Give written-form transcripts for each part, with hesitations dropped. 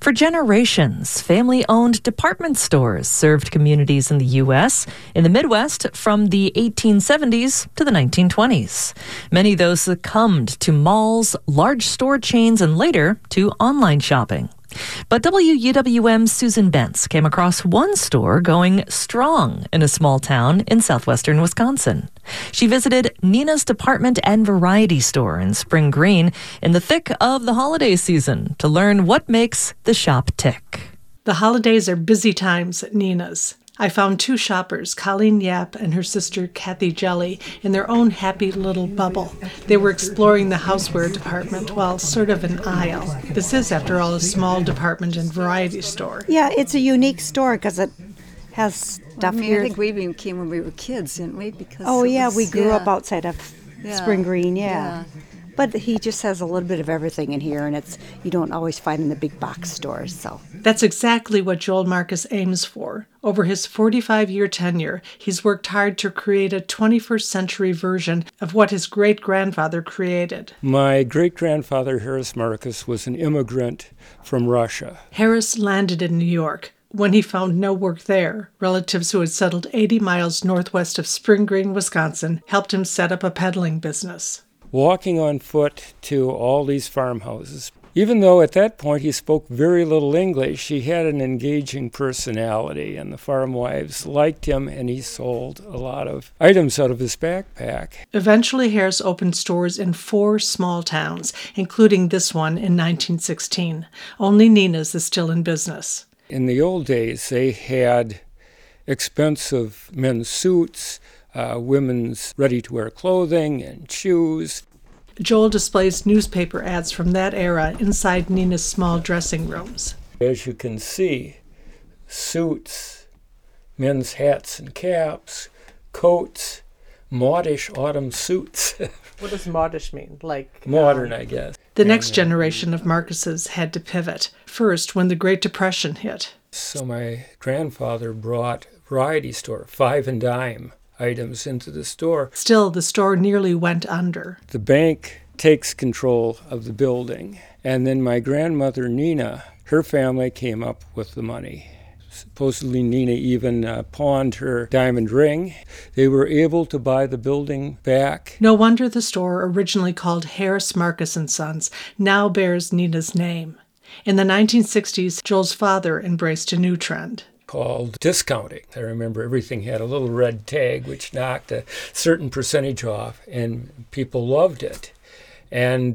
For generations, family-owned department stores served communities in the U.S. in the Midwest from the 1870s to the 1920s. Many of those succumbed to malls, large store chains, and later to online shopping. But WUWM's Susan Bentz came across one store going strong in a small town in southwestern Wisconsin. She visited Nina's Department and Variety Store in Spring Green in the thick of the holiday season to learn what makes the shop tick. The holidays are busy times at Nina's. I found two shoppers, Colleen Yap and her sister Kathy Jelly, in their own happy little bubble. They were exploring the houseware department while sort of an aisle. This is, after all, a small department and variety store. Yeah, it's a unique store because it has stuff. Well, I mean, I think we even came when we were kids, didn't we? Because we grew up outside of Spring Green, yeah. But he just has a little bit of everything in here, and it's you don't always find in the big box stores. So that's exactly what Joel Marcus aims for. Over his 45-year tenure, he's worked hard to create a 21st century version of what his great-grandfather created. My great-grandfather, Harris Marcus, was an immigrant from Russia. Harris landed in New York. When he found no work there, relatives who had settled 80 miles northwest of Spring Green, Wisconsin, helped him set up a peddling business. Walking on foot to all these farmhouses. Even though at that point he spoke very little English, he had an engaging personality, and the farm wives liked him, and he sold a lot of items out of his backpack. Eventually, Harris opened stores in four small towns, including this one in 1916. Only Nina's is still in business. In the old days, they had expensive men's suits, women's ready-to-wear clothing and shoes. Joel displays newspaper ads from that era inside Nina's small dressing rooms. As you can see, suits, men's hats and caps, coats, modish autumn suits. What does modish mean? Like modern, I guess. The next generation of Marcuses had to pivot, first when the Great Depression hit. So my grandfather brought variety store, five and dime items into the store. Still, the store nearly went under. The bank takes control of the building, and then my grandmother Nina, her family came up with the money. Supposedly Nina even pawned her diamond ring. They were able to buy the building back. No wonder the store, originally called Harris Marcus & Sons, now bears Nina's name. In the 1960s, Joel's father embraced a new trend called discounting. I remember everything had a little red tag which knocked a certain percentage off, and people loved it and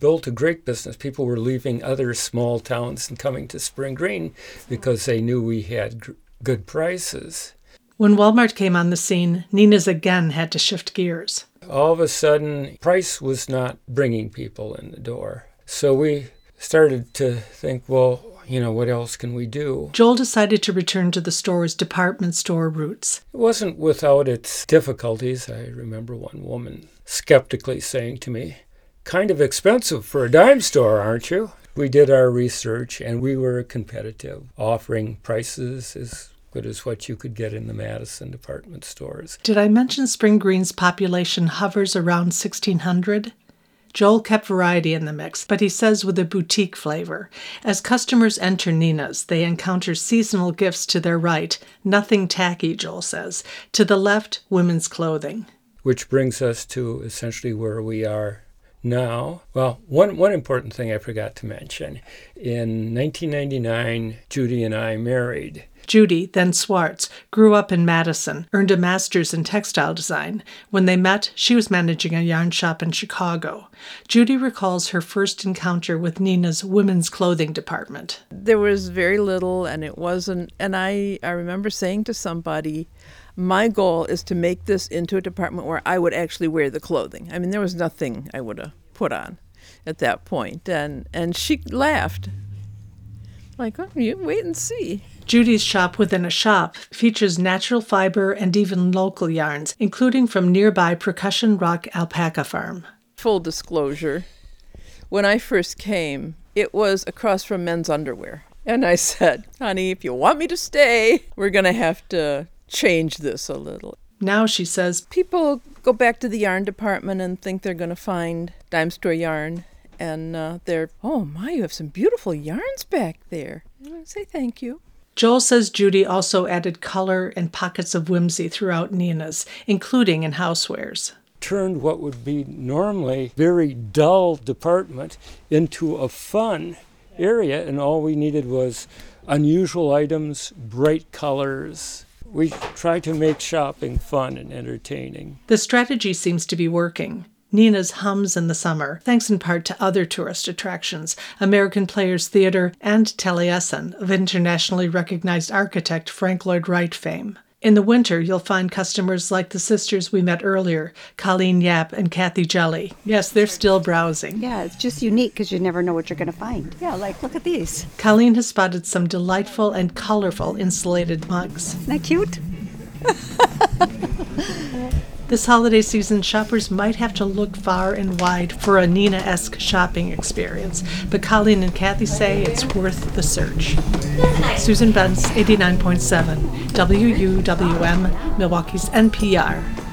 built a great business. People were leaving other small towns and coming to Spring Green because they knew we had good prices. When Walmart came on the scene, Nina's again had to shift gears. All of a sudden, price was not bringing people in the door. So we started to think, well, what else can we do? Joel decided to return to the store's department store roots. It wasn't without its difficulties. I remember one woman skeptically saying to me, "Kind of expensive for a dime store, aren't you?" We did our research, and we were competitive, offering prices as good as what you could get in the Madison department stores. Did I mention Spring Green's population hovers around 1,600? Joel kept variety in the mix, but he says with a boutique flavor. As customers enter Nina's, they encounter seasonal gifts to their right. Nothing tacky, Joel says. To the left, women's clothing. Which brings us to essentially where we are now. Well, one important thing I forgot to mention. In 1999, Judy and I married. Judy, then Swartz, grew up in Madison, earned a master's in textile design. When they met, she was managing a yarn shop in Chicago. Judy recalls her first encounter with Nina's women's clothing department. There was very little, and it wasn't, and I remember saying to somebody, my goal is to make this into a department where I would actually wear the clothing. I mean, there was nothing I would have put on at that point, and she laughed. Like, oh, you wait and see. Judy's shop within a shop features natural fiber and even local yarns, including from nearby Percussion Rock Alpaca Farm. Full disclosure, when I first came, it was across from men's underwear. And I said, honey, if you want me to stay, we're going to have to change this a little. Now, she says, people go back to the yarn department and think they're going to find dime store yarn. And they're, oh my, you have some beautiful yarns back there. And I say thank you. Joel says Judy also added color and pockets of whimsy throughout Nina's, including in housewares. Turned what would be normally very dull department into a fun area, and all we needed was unusual items, bright colors. We try to make shopping fun and entertaining. The strategy seems to be working. Nina's hums in the summer, thanks in part to other tourist attractions, American Players Theatre, and Taliesin, of internationally recognized architect Frank Lloyd Wright fame. In the winter, you'll find customers like the sisters we met earlier, Colleen Yap and Kathy Jelly. Yes, they're still browsing. Yeah, it's just unique because you never know what you're going to find. Yeah, like, look at these. Colleen has spotted some delightful and colorful insulated mugs. Isn't that cute? This holiday season, shoppers might have to look far and wide for a Nina-esque shopping experience, but Colleen and Kathy say it's worth the search. Susan Bentz, 89.7, WUWM, Milwaukee's NPR.